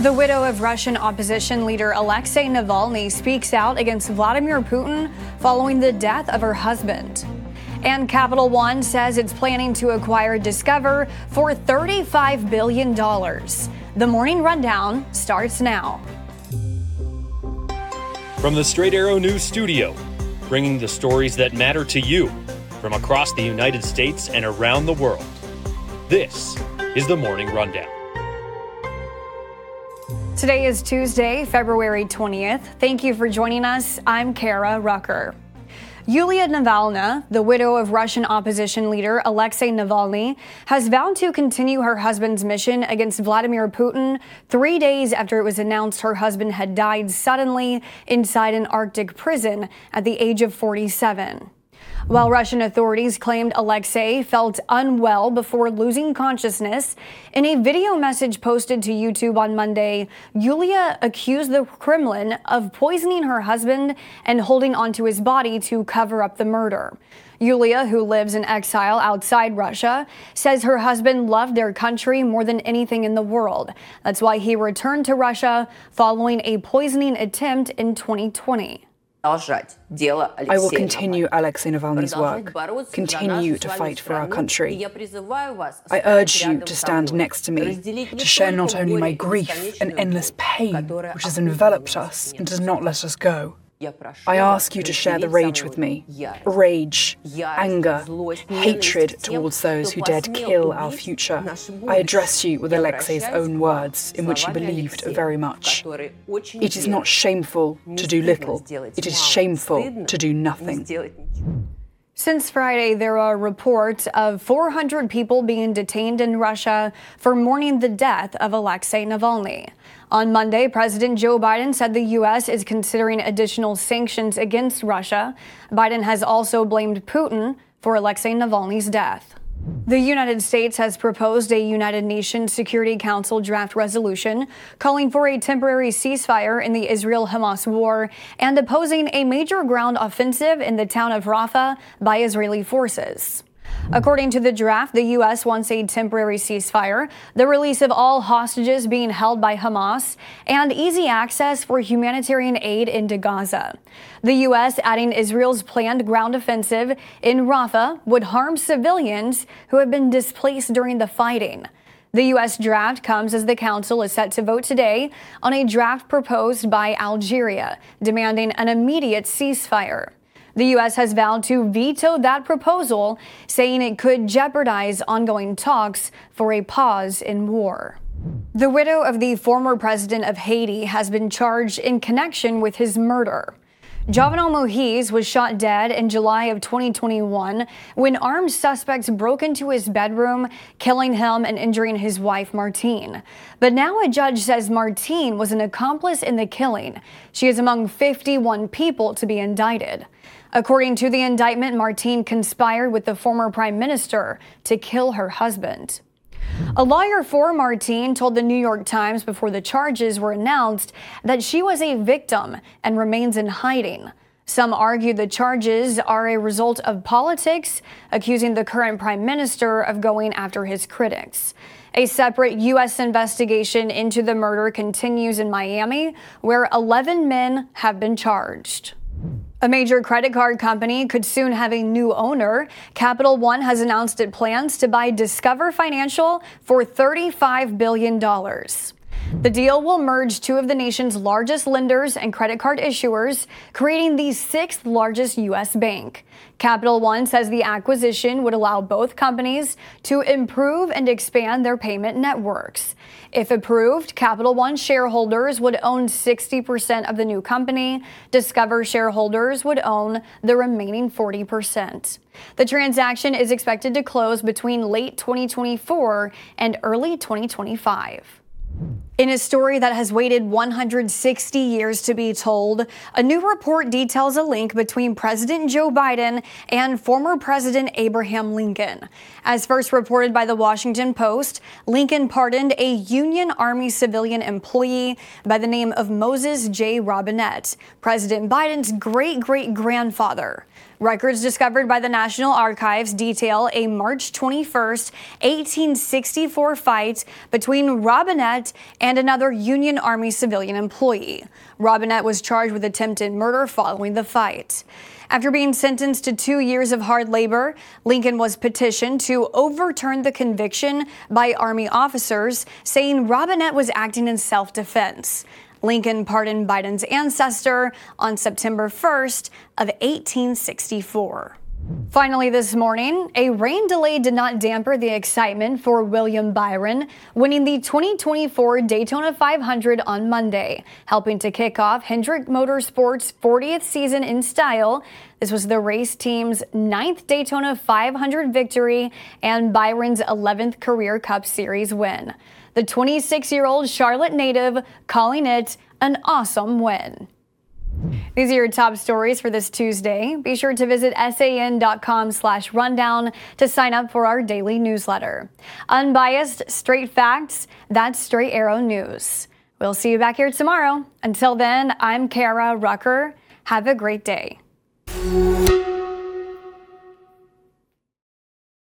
The widow of Russian opposition leader Alexei Navalny speaks out against Vladimir Putin following the death of her husband. And Capital One says it's planning to acquire Discover for $35 billion. The Morning Rundown starts now. From the Straight Arrow News studio, bringing the stories that matter to you from across the United States and around the world, this is The Morning Rundown. Today is Tuesday, February 20th. Thank you for joining us. I'm Kara Rucker. Yulia Navalnaya, the widow of Russian opposition leader Alexei Navalny, has vowed to continue her husband's mission against Vladimir Putin 3 days after it was announced her husband had died suddenly inside an Arctic prison at the age of 47. While Russian authorities claimed Alexei felt unwell before losing consciousness, in a video message posted to YouTube on Monday, Yulia accused the Kremlin of poisoning her husband and holding onto his body to cover up the murder. Yulia, who lives in exile outside Russia, says her husband loved their country more than anything in the world. That's why he returned to Russia following a poisoning attempt in 2020. I will continue Alexei Navalny's work, continue to fight for our country. I urge you to stand next to me, to share not only my grief and endless pain which has enveloped us and does not let us go. I ask you to share the rage with me, rage, anger, hatred towards those who dared kill our future. I address you with Alexei's own words, in which he believed very much. It is not shameful to do little, it is shameful to do nothing. Since Friday, there are reports of 400 people being detained in Russia for mourning the death of Alexei Navalny. On Monday, President Joe Biden said the U.S. is considering additional sanctions against Russia. Biden has also blamed Putin for Alexei Navalny's death. The United States has proposed a United Nations Security Council draft resolution calling for a temporary ceasefire in the Israel-Hamas war and opposing a major ground offensive in the town of Rafah by Israeli forces. According to the draft, the U.S. wants a temporary ceasefire, the release of all hostages being held by Hamas, and easy access for humanitarian aid into Gaza. The U.S. adding Israel's planned ground offensive in Rafah would harm civilians who have been displaced during the fighting. The U.S. draft comes as the Council is set to vote today on a draft proposed by Algeria, demanding an immediate ceasefire. The U.S. has vowed to veto that proposal, saying it could jeopardize ongoing talks for a pause in war. The widow of the former president of Haiti has been charged in connection with his murder. Jovenel Moïse was shot dead in July of 2021 when armed suspects broke into his bedroom, killing him and injuring his wife, Martine. But now a judge says Martine was an accomplice in the killing. She is among 51 people to be indicted. According to the indictment, Martine conspired with the former prime minister to kill her husband. A lawyer for Martine told the New York Times before the charges were announced that she was a victim and remains in hiding. Some argue the charges are a result of politics, accusing the current prime minister of going after his critics. A separate U.S. investigation into the murder continues in Miami, where 11 men have been charged. A major credit card company could soon have a new owner. Capital One has announced it plans to buy Discover Financial for $35 billion. The deal will merge two of the nation's largest lenders and credit card issuers, creating the sixth largest U.S. bank. Capital One says the acquisition would allow both companies to improve and expand their payment networks. If approved, Capital One shareholders would own 60% of the new company. Discover shareholders would own the remaining 40%. The transaction is expected to close between late 2024 and early 2025. In a story that has waited 160 years to be told, a new report details a link between President Joe Biden and former President Abraham Lincoln. As first reported by The Washington Post, Lincoln pardoned a Union Army civilian employee by the name of Moses J. Robinette, President Biden's great-great-grandfather. Records discovered by the National Archives detail a March 21, 1864 fight between Robinette and and another Union Army civilian employee. Robinette was charged with attempted murder following the fight. After being sentenced to 2 years of hard labor, Lincoln was petitioned to overturn the conviction by Army officers, saying Robinette was acting in self-defense. Lincoln pardoned Biden's ancestor on September 1st of 1864. Finally this morning, a rain delay did not damper the excitement for William Byron, winning the 2024 Daytona 500 on Monday, helping to kick off Hendrick Motorsports' 40th season in style. This was the race team's 9th Daytona 500 victory and Byron's 11th career Cup Series win. The 26-year-old Charlotte native calling it an awesome win. These are your top stories for this Tuesday. Be sure to visit san.com/rundown to sign up for our daily newsletter. Unbiased, straight facts, that's Straight Arrow News. We'll see you back here tomorrow. Until then, I'm Kara Rucker. Have a great day.